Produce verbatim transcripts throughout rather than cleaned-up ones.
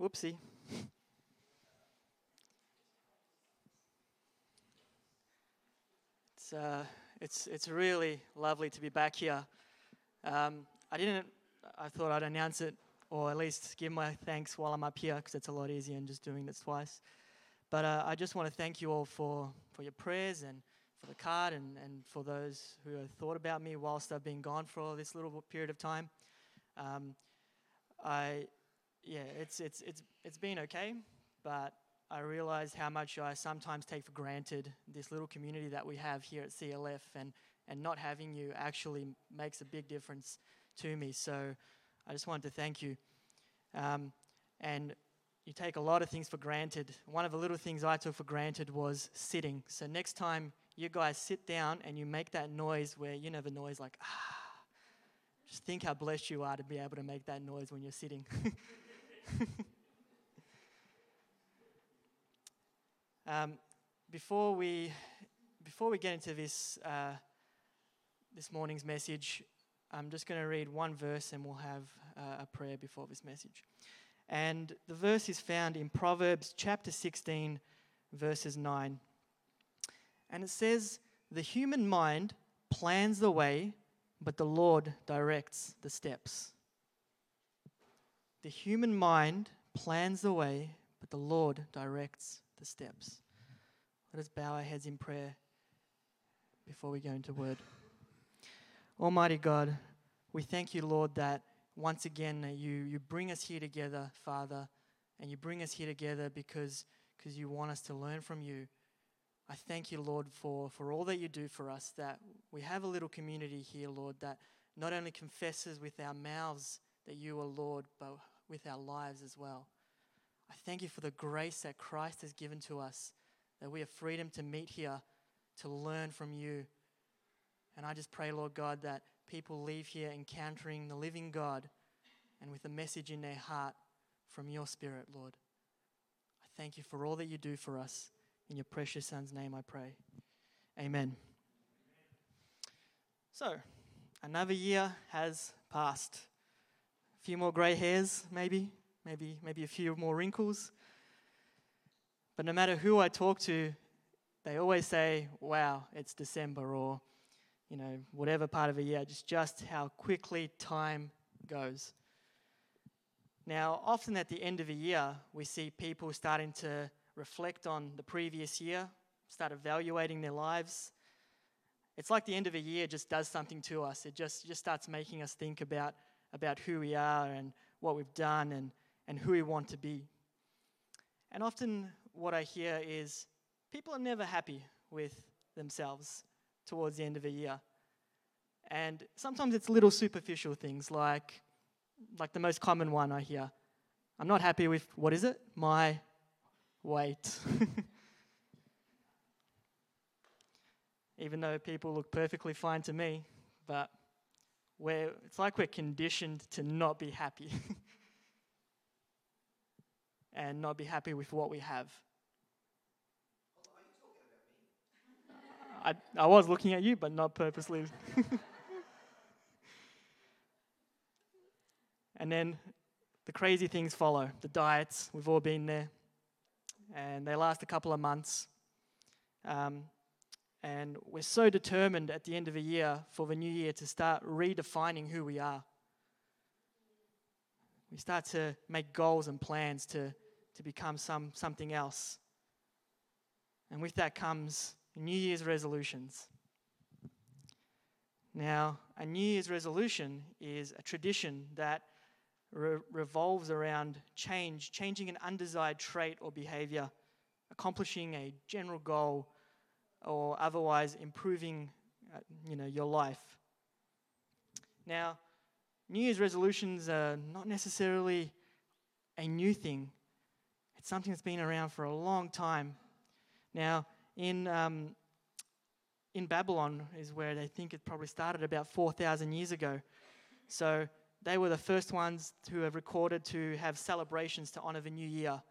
Whoopsie. It's uh, it's it's really lovely to be back here. Um, I didn't. I thought I'd announce it, or at least give my thanks while I'm up here, because it's a lot easier than just doing this twice. But uh, I just want to thank you all for for your prayers and for the card, and and for those who have thought about me whilst I've been gone for this little period of time. Um, I, yeah, it's it's it's it's been okay, but I realize how much I sometimes take for granted this little community that we have here at C L F, and and not having you actually makes a big difference to me. So I just wanted to thank you. Um, and you take a lot of things for granted. One of the little things I took for granted was sitting. So next time you guys sit down and you make that noise where you know the noise like ah. Just think how blessed you are to be able to make that noise when you're sitting. um, before we before we get into this uh, this morning's message, I'm just going to read one verse and we'll have uh, a prayer before this message. And the verse is found in Proverbs chapter sixteen, verses nine. And it says, "The human mind plans the way, but the Lord directs the steps." The human mind plans the way, but the Lord directs the steps. Let us bow our heads in prayer before we go into word. Almighty God, we thank you, Lord, that once again you, you bring us here together, Father, and you bring us here together because, because you want us to learn from you. I thank you, Lord, for, for all that you do for us, that we have a little community here, Lord, that not only confesses with our mouths that you are Lord, but with our lives as well. I thank you for the grace that Christ has given to us, that we have freedom to meet here, to learn from you. And I just pray, Lord God, that people leave here encountering the living God and with a message in their heart from your Spirit, Lord. I thank you for all that you do for us. In your precious Son's name I pray. Amen. So, another year has passed. A few more grey hairs, maybe. Maybe maybe a few more wrinkles. But no matter who I talk to, they always say, wow, it's December, or, you know, whatever part of the year. Just, just how quickly time goes. Now, often at the end of the year, we see people starting to reflect on the previous year, start evaluating their lives. It's like the end of a year just does something to us. It just just starts making us think about about who we are and what we've done and, and who we want to be. And often what I hear is people are never happy with themselves towards the end of a year. And sometimes it's little superficial things like, like the most common one I hear. I'm not happy with, what is it? My Wait. Even though people look perfectly fine to me, but we're, it's like we're conditioned to not be happy and not be happy with what we have. Oh, are you talking about me? I, I was looking at you, but not purposely. And then the crazy things follow, the diets, we've all been there. And they last a couple of months. Um, and we're so determined at the end of a year for the new year to start redefining who we are. We start to make goals and plans to, to become some something else. And with that comes New Year's resolutions. Now, a New Year's resolution is a tradition that Re- revolves around change, changing an undesired trait or behavior, accomplishing a general goal, or otherwise improving, uh, you know, your life. Now, New Year's resolutions are not necessarily a new thing. It's something that's been around for a long time. Now, in um, in Babylon is where they think it probably started about four thousand years ago. So they were the first ones who have recorded to have celebrations to honor the new year.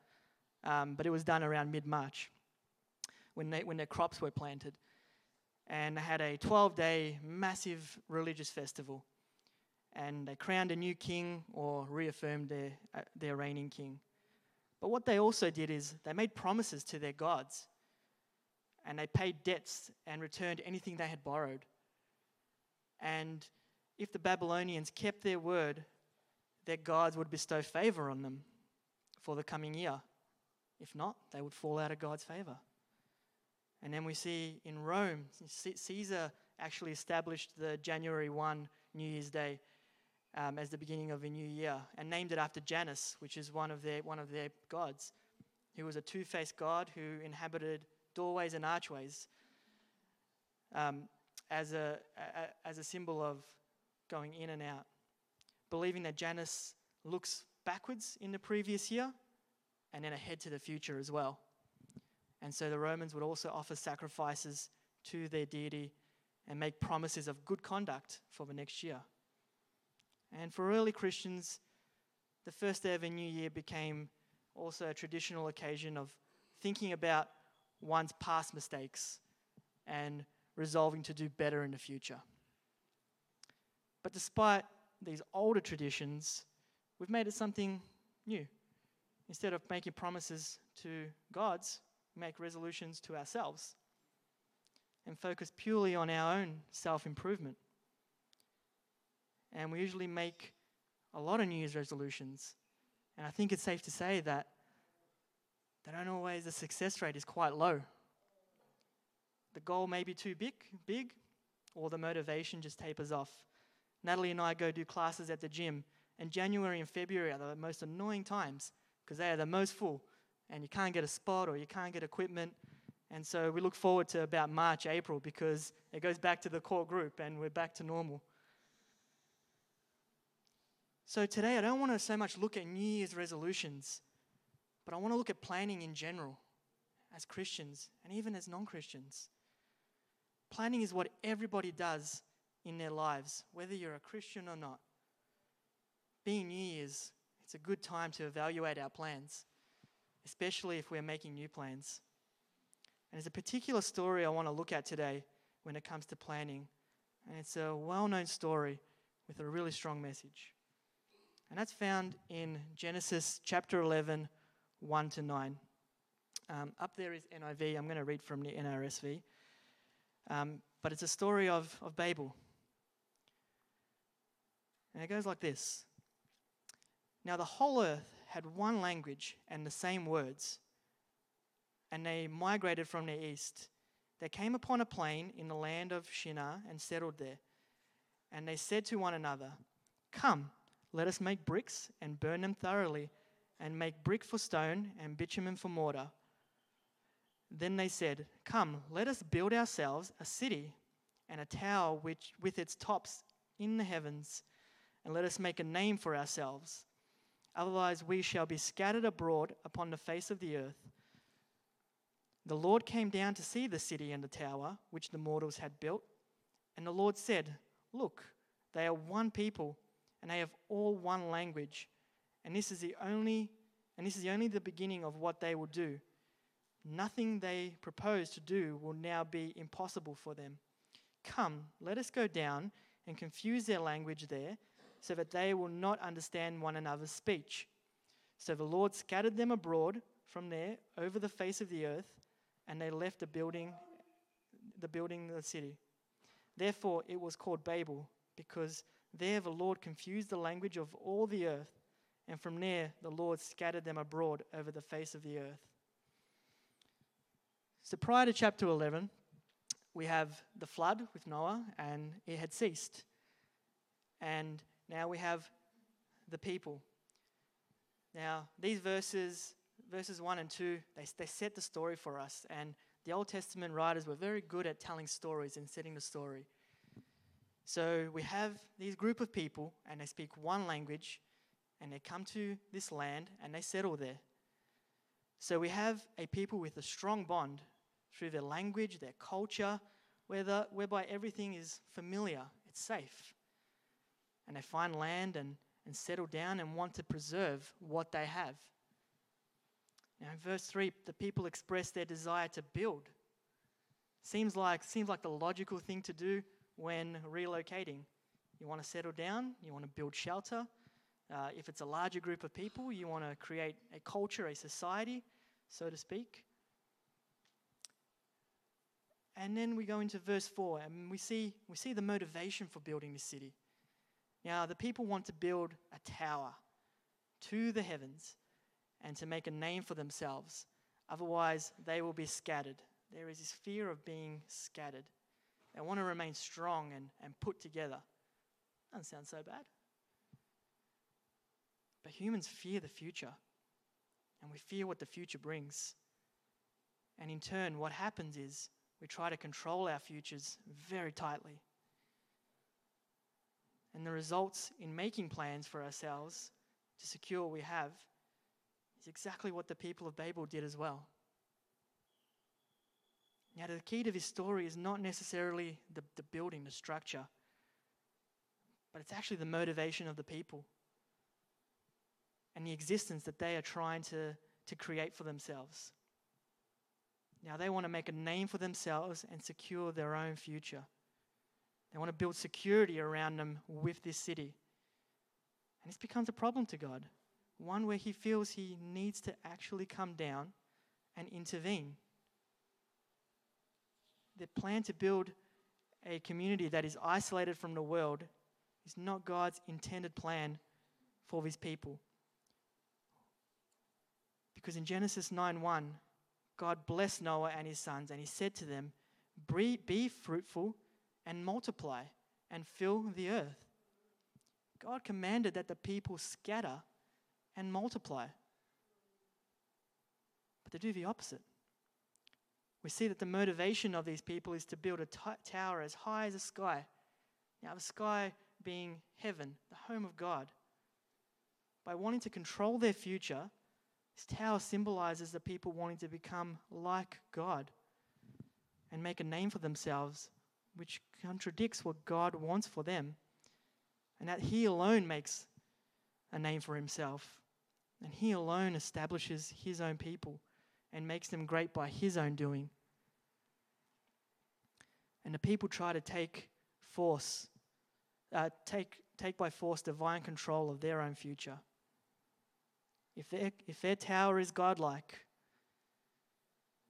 Um, but it was done around mid-March when they, when their crops were planted. And they had a twelve-day massive religious festival. And they crowned a new king or reaffirmed their uh, their reigning king. But what they also did is they made promises to their gods, and they paid debts and returned anything they had borrowed. And if the Babylonians kept their word, their gods would bestow favor on them for the coming year. If not, they would fall out of God's favor. And then we see in Rome, Caesar actually established the January first New Year's Day um, as the beginning of a new year, and named it after Janus, which is one of their one of their gods, who was a two-faced god who inhabited doorways and archways um, as a, a as a symbol of going in and out. Believing that Janus looks backwards in the previous year and then ahead to the future as well. And so the Romans would also offer sacrifices to their deity and make promises of good conduct for the next year. And for early Christians, the first day of a new year became also a traditional occasion of thinking about one's past mistakes and resolving to do better in the future. But despite these older traditions, we've made it something new. Instead of making promises to gods, we make resolutions to ourselves and focus purely on our own self-improvement. And we usually make a lot of New Year's resolutions. And I think it's safe to say that they don't always, the success rate is quite low. The goal may be too big, big, or the motivation just tapers off. Natalie and I go do classes at the gym, and January and February are the most annoying times because they are the most full, and you can't get a spot or you can't get equipment. And so we look forward to about March, April, because it goes back to the core group and we're back to normal. So today I don't want to so much look at New Year's resolutions, but I want to look at planning in general as Christians and even as non-Christians. Planning is what everybody does in their lives, whether you're a Christian or not. Being New Year's, it's a good time to evaluate our plans, especially if we're making new plans. And there's a particular story I want to look at today when it comes to planning, and it's a well-known story with a really strong message. And that's found in Genesis chapter eleven, one to nine. Um, up there is N I V. I'm going to read from the N R S V. Um, but it's a story of, of Babel. And it goes like this. Now the whole earth had one language and the same words, and they migrated from the east. They came upon a plain in the land of Shinar and settled there. And they said to one another, "Come, let us make bricks and burn them thoroughly, and make brick for stone and bitumen for mortar." Then they said, "Come, let us build ourselves a city and a tower which with its tops in the heavens, and let us make a name for ourselves. Otherwise we shall be scattered abroad upon the face of the earth." The Lord came down to see the city and the tower which the mortals had built. And the Lord said, "Look, they are one people, and they have all one language. And this is the only, and this is the only the beginning of what they will do. Nothing they propose to do will now be impossible for them. Come, let us go down and confuse their language there, so that they will not understand one another's speech." So the Lord scattered them abroad from there over the face of the earth, and they left the building, the building of the city. Therefore it was called Babel, because there the Lord confused the language of all the earth, and from there the Lord scattered them abroad over the face of the earth. So prior to chapter eleven, we have the flood with Noah, and it had ceased. And now we have the people. Now, these verses, verses one and two, they, they set the story for us. And the Old Testament writers were very good at telling stories and setting the story. So we have these group of people, and they speak one language, and they come to this land, and they settle there. So we have a people with a strong bond through their language, their culture, whether, whereby everything is familiar, it's safe. And they find land and, and settle down and want to preserve what they have. Now in verse three, the people express their desire to build. Seems like, seems like the logical thing to do when relocating. You want to settle down, you want to build shelter, Uh, if it's a larger group of people, you want to create a culture, a society, so to speak. And then we go into verse four, and we see we see the motivation for building this city. Now, the people want to build a tower to the heavens and to make a name for themselves. Otherwise, they will be scattered. There is this fear of being scattered. They want to remain strong and, and put together. Doesn't sound so bad. But humans fear the future, and we fear what the future brings. And in turn, what happens is we try to control our futures very tightly. And the results in making plans for ourselves to secure what we have is exactly what the people of Babel did as well. Now, the key to this story is not necessarily the, the building, the structure, but it's actually the motivation of the people and the existence that they are trying to, to create for themselves. Now, they want to make a name for themselves and secure their own future. They want to build security around them with this city. And this becomes a problem to God, one where he feels he needs to actually come down and intervene. The plan to build a community that is isolated from the world is not God's intended plan for his people. Because in Genesis nine one, God blessed Noah and his sons, and he said to them, "Be fruitful and multiply and fill the earth." God commanded that the people scatter and multiply. But they do the opposite. We see that the motivation of these people is to build a t- tower as high as the sky. Now, the sky being heaven, the home of God. By wanting to control their future, this tower symbolizes the people wanting to become like God and make a name for themselves, which contradicts what God wants for them, and that he alone makes a name for himself, and he alone establishes his own people and makes them great by his own doing. And the people try to take force, uh, take take by force divine control of their own future. If their if their tower is godlike,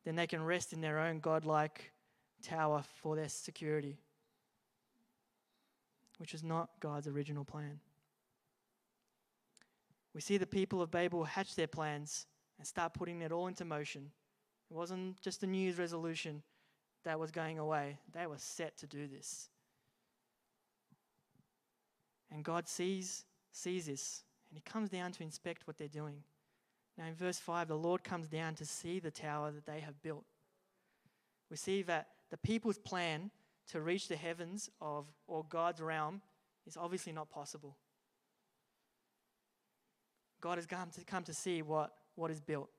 then they can rest in their own godlike tower for their security, which is not God's original plan. We see the people of Babel hatch their plans and start putting it all into motion. It wasn't just a New Year's resolution that was going away. They were set to do this. And God sees, sees this, and he comes down to inspect what they're doing. Now in verse five, the Lord comes down to see the tower that they have built. We see that the people's plan to reach the heavens of or God's realm is obviously not possible. God has come to, come to see what, what is built.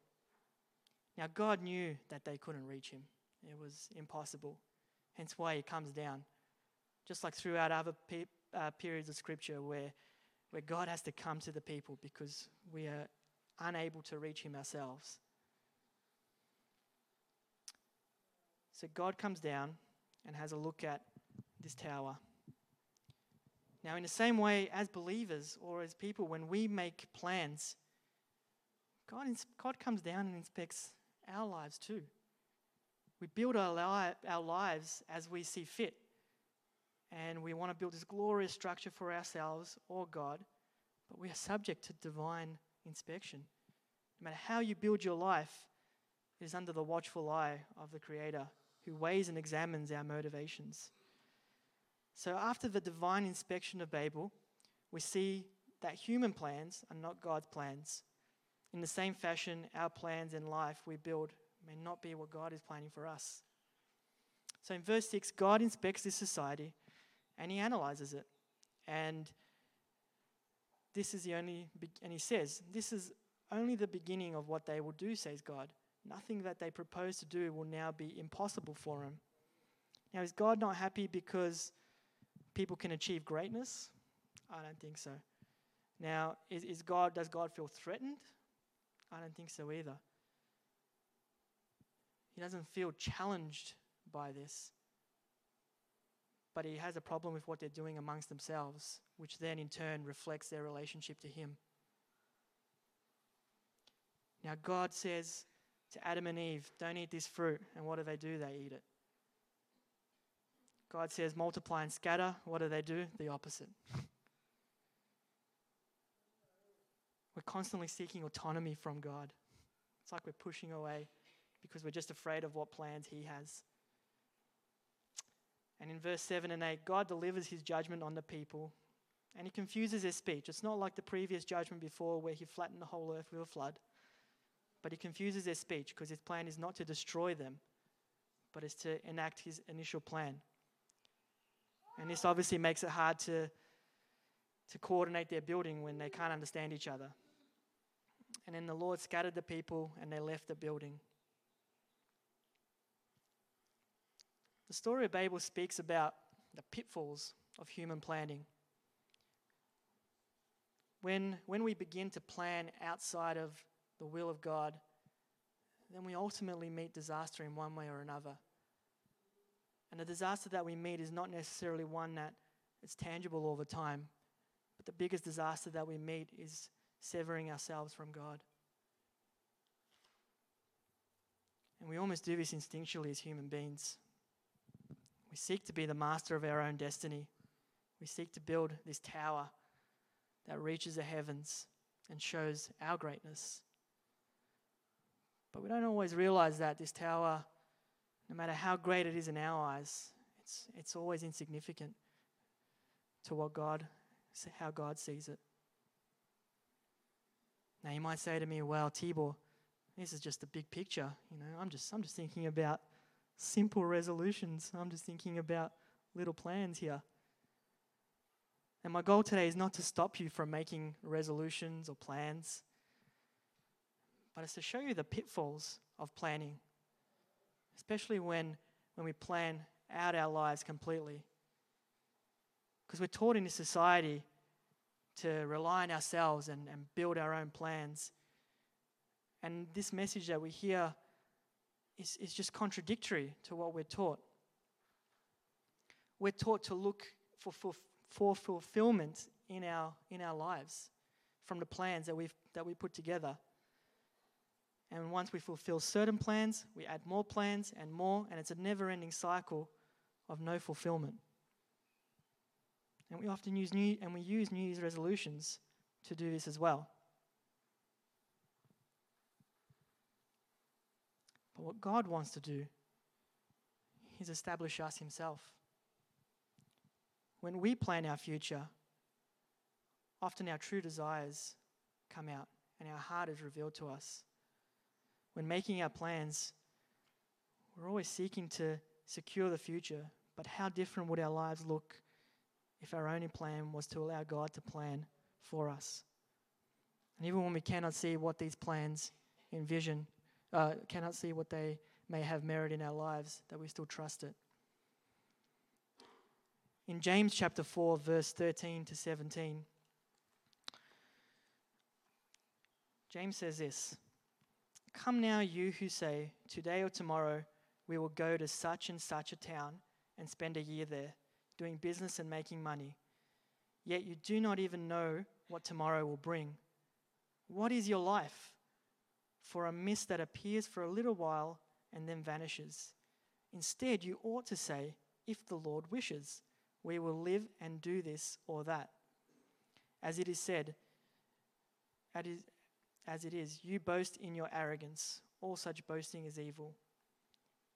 Now, God knew that they couldn't reach him. It was impossible. Hence why he comes down. Just like throughout other pe- uh, periods of Scripture where, where God has to come to the people because we are unable to reach him ourselves. So God comes down and has a look at this tower. Now, in the same way as believers or as people, when we make plans, God, God comes down and inspects our lives too. We build our, li- our lives as we see fit. And we want to build this glorious structure for ourselves or God, but we are subject to divine inspection. No matter how you build your life, it is under the watchful eye of the Creator who weighs and examines our motivations. So after the divine inspection of Babel, we see that human plans are not God's plans. In the same fashion, our plans in life we build may not be what God is planning for us. So in verse six, God inspects this society and he analyzes it. And this is the only, be- and he says, this is only the beginning of what they will do, says God. Nothing that they propose to do will now be impossible for him. Now, is God not happy because people can achieve greatness? I don't think so. Now, is, is God, does God feel threatened? I don't think so either. He doesn't feel challenged by this. but he has a problem with what they're doing amongst themselves, which then in turn reflects their relationship to him. Now God says to Adam and Eve, don't eat this fruit. And what do they do? They eat it. God says, multiply and scatter. What do they do? The opposite. We're constantly seeking autonomy from God. It's like we're pushing away because we're just afraid of what plans he has. And in verse seven and eight, God delivers his judgment on the people and he confuses their speech. It's not like the previous judgment before where he flattened the whole earth with a flood, but he confuses their speech because his plan is not to destroy them, but is to enact his initial plan. And this obviously makes it hard to, to coordinate their building when they can't understand each other. And then the Lord scattered the people and they left the building. The story of Babel speaks about the pitfalls of human planning. When, when we begin to plan outside of the will of God, then we ultimately meet disaster in one way or another. And the disaster that we meet is not necessarily one that is tangible all the time, but the biggest disaster that we meet is severing ourselves from God. And we almost do this instinctually as human beings. We seek to be the master of our own destiny. We seek to build this tower that reaches the heavens and shows our greatness. But we don't always realize that this tower, no matter how great it is in our eyes, it's it's always insignificant to what God, how God sees it. Now you might say to me, "Well, Tibor, this is just the big picture. You know, I'm just I'm just thinking about simple resolutions. I'm just thinking about little plans here." And my goal today is not to stop you from making resolutions or plans, but it's to show you the pitfalls of planning, especially when, when we plan out our lives completely. Because we're taught in this society to rely on ourselves and, and build our own plans. And this message that we hear is, is just contradictory to what we're taught. We're taught to look for, for, for fulfillment in our, in our lives from the plans that we've, that we put together. And once we fulfill certain plans, we add more plans and more, and it's a never-ending cycle of no fulfillment. And we often use new and we use New Year's resolutions to do this as well. But what God wants to do is establish us himself. When we plan our future, often our true desires come out and our heart is revealed to us. When making our plans, we're always seeking to secure the future, but how different would our lives look if our only plan was to allow God to plan for us? And even when we cannot see what these plans envision, uh, cannot see what they may have merit in our lives, that we still trust it. In James chapter four, verse thirteen to seventeen, James says this, "Come now, you who say, today or tomorrow we will go to such and such a town and spend a year there, doing business and making money. Yet you do not even know what tomorrow will bring. What is your life? For a mist that appears for a little while and then vanishes. Instead, you ought to say, if the Lord wishes, we will live and do this or that. As it is said, as it is As it is, you boast in your arrogance. All such boasting is evil.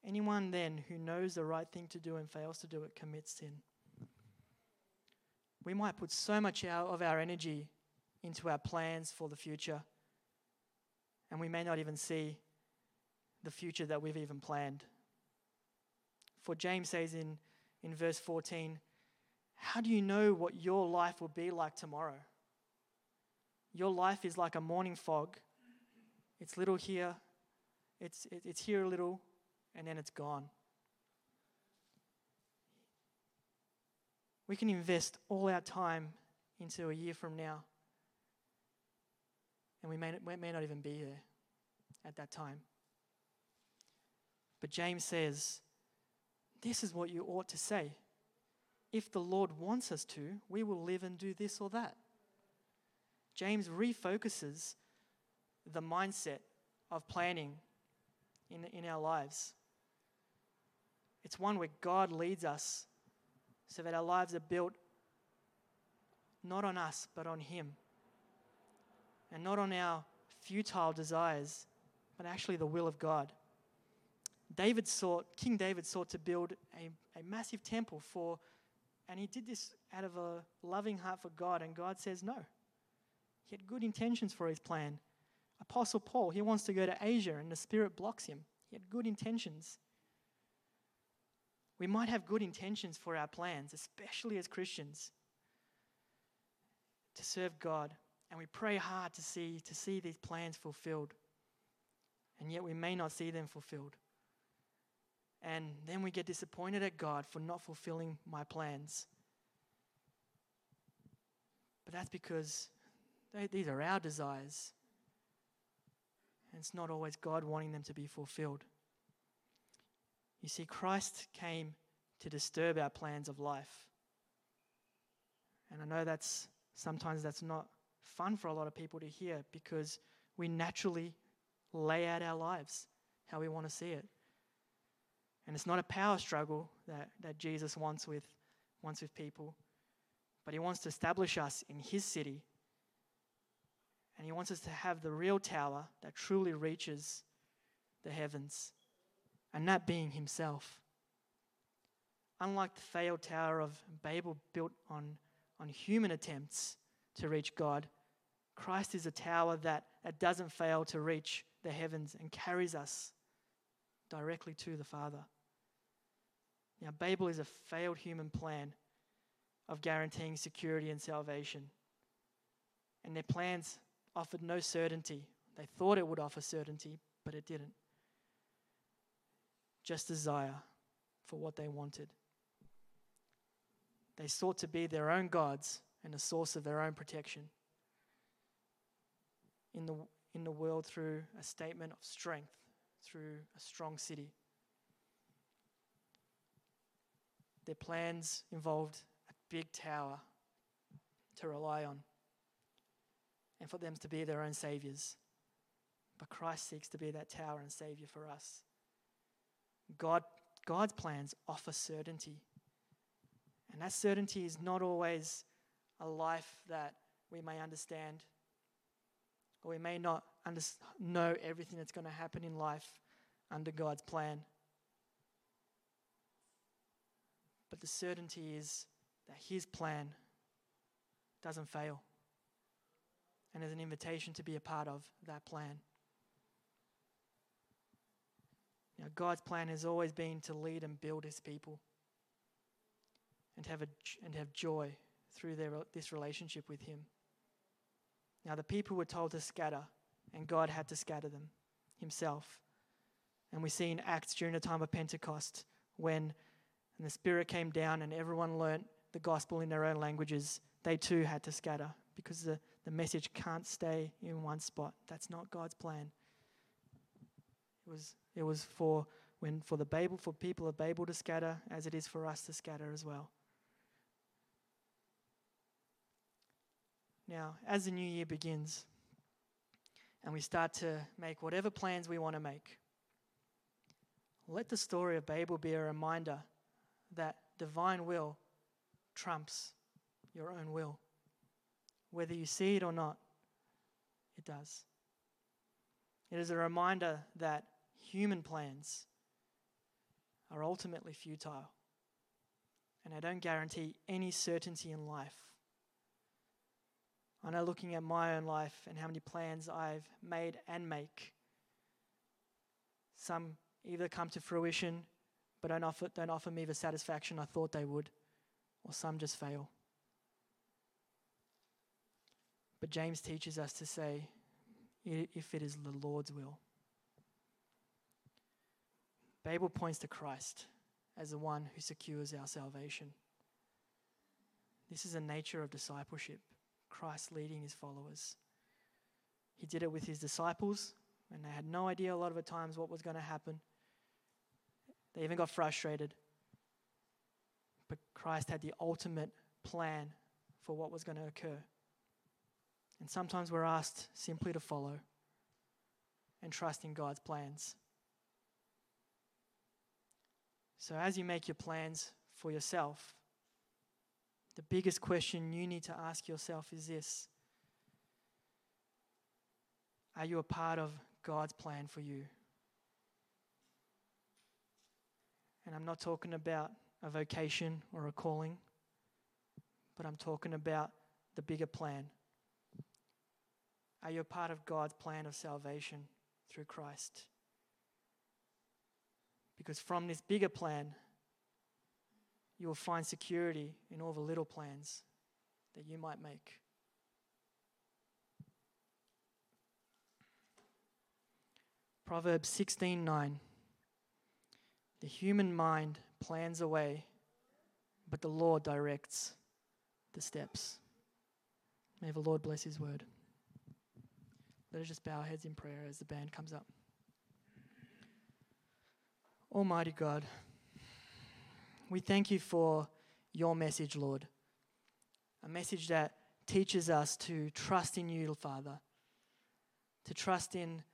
Anyone then who knows the right thing to do and fails to do it commits sin." We might put so much out of our energy into our plans for the future, and we may not even see the future that we've even planned. For James says in, in verse fourteen, "How do you know what your life will be like tomorrow? Your life is like a morning fog. It's little here, it's, it, it's here a little, and then it's gone." We can invest all our time into a year from now, and we may, we may not even be there at that time. But James says, this is what you ought to say. if the Lord wants us to, we will live and do this or that. James refocuses the mindset of planning in, in our lives. It's one where God leads us so that our lives are built not on us, but on Him. And not on our futile desires, but actually the will of God. David sought, King David sought to build a, a massive temple for, and he did this out of a loving heart for God, and God says no. He had good intentions for his plan. Apostle Paul, he wants to go to Asia, and the Spirit blocks him. He had good intentions. We might have good intentions for our plans, especially as Christians, to serve God. And we pray hard to see to see these plans fulfilled. And yet we may not see them fulfilled. And then we get disappointed at God for not fulfilling my plans. But that's because they, these are our desires. And it's not always God wanting them to be fulfilled. You see, Christ came to disturb our plans of life. And I know that's sometimes that's not fun for a lot of people to hear, because we naturally lay out our lives how we want to see it. And it's not a power struggle that, that Jesus wants with, wants with people, but He wants to establish us in His city. And He wants us to have the real tower that truly reaches the heavens, and that being Himself. Unlike the failed tower of Babel built on, on human attempts to reach God, Christ is a tower that, that doesn't fail to reach the heavens and carries us directly to the Father. Now, Babel is a failed human plan of guaranteeing security and salvation. And their plans offered no certainty. They thought it would offer certainty, but it didn't. Just desire for what they wanted. They sought to be their own gods and a source of their own protection in the in the world through a statement of strength, through a strong city. Their plans involved a big tower to rely on and for them to be their own saviors. But Christ seeks to be that tower and savior for us. God, God's plans offer certainty. And that certainty is not always a life that we may understand, or we may not under- know everything that's going to happen in life under God's plan. But the certainty is that His plan doesn't fail, and there's an invitation to be a part of that plan. Now, God's plan has always been to lead and build His people, and have a, and have joy through their, this relationship with Him. Now, the people were told to scatter, and God had to scatter them Himself. And we see in Acts during the time of Pentecost when and the Spirit came down and everyone learnt the gospel in their own languages, they too had to scatter because the, the message can't stay in one spot. That's not God's plan. It was it was for when for the Babel for people of Babel to scatter, as it is for us to scatter as well. Now, as the new year begins and we start to make whatever plans we want to make, let the story of Babel be a reminder that divine will trumps your own will. Whether you see it or not, it does. It is a reminder that human plans are ultimately futile, and they don't guarantee any certainty in life. I know, looking at my own life and how many plans I've made and make, some either come to fruition but don't offer, don't offer me the satisfaction I thought they would, or some just fail. But James teaches us to say, if it is the Lord's will. Babel points to Christ as the one who secures our salvation. This is the nature of discipleship. Christ leading His followers. He did it with His disciples, and they had no idea a lot of the times what was going to happen. They even got frustrated. but Christ had the ultimate plan for what was going to occur. And sometimes we're asked simply to follow and trust in God's plans. So as you make your plans for yourself, the biggest question you need to ask yourself is this: are you a part of God's plan for you? And I'm not talking about a vocation or a calling, but I'm talking about the bigger plan. Are you a part of God's plan of salvation through Christ? Because from this bigger plan, you will find security in all the little plans that you might make. Proverbs sixteen nine. The human mind plans a way, but the Lord directs the steps. May the Lord bless his word. Let us just bow our heads in prayer as the band comes up. Almighty God, we thank you for your message, Lord. A message that teaches us to trust in you, Father. To trust in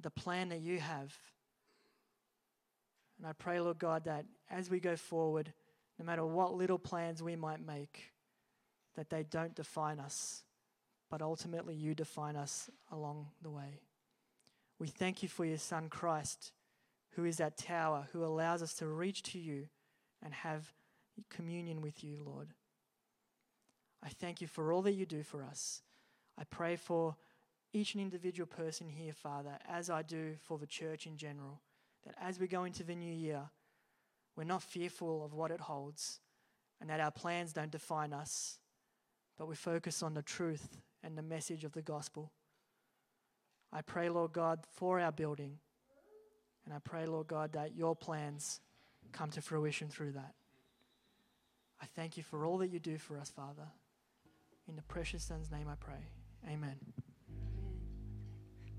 the plan that you have. And I pray, Lord God, that as we go forward, no matter what little plans we might make, that they don't define us, but ultimately you define us along the way. We thank you for your Son, Christ, who is that tower, who allows us to reach to you and have communion with you, Lord. I thank you for all that you do for us. I pray for each and individual person here, Father, as I do for the church in general, that as we go into the new year, we're not fearful of what it holds, and that our plans don't define us, but we focus on the truth and the message of the gospel. I pray, Lord God, for our building, and I pray, Lord God, that your plans come to fruition through that. I thank you for all that you do for us, Father. In the precious Son's name I pray. Amen.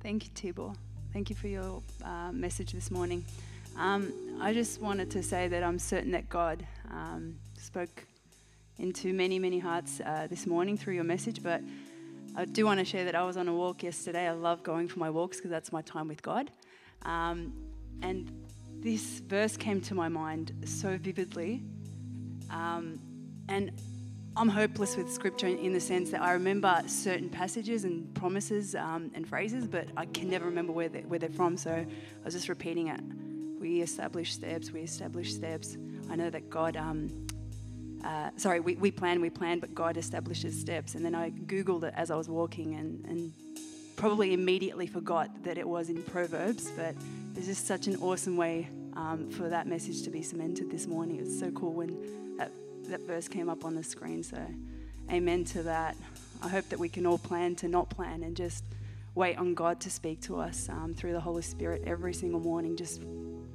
Thank you, Tibor. Thank you for your uh, message this morning. Um, I just wanted to say that I'm certain that God um, spoke into many, many hearts uh, this morning through your message, but I do want to share that I was on a walk yesterday. I love going for my walks because that's my time with God. Um, and this verse came to my mind so vividly. Um, and I'm hopeless with scripture in the sense that I remember certain passages and promises um, and phrases, but I can never remember where they're, where they're from, so I was just repeating it. We establish steps, we establish steps. I know that God... Um, Uh, sorry, we, we plan, we plan, but God establishes steps. And then I Googled it as I was walking and, and probably immediately forgot that it was in Proverbs, but it's just such an awesome way um, for that message to be cemented this morning. It's so cool when that, that verse came up on the screen. So amen to that. I hope that we can all plan to not plan and just wait on God to speak to us um, through the Holy Spirit every single morning. Just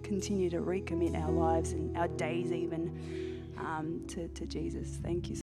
continue to recommit our lives and our days even. Um, to, to Jesus. Thank you.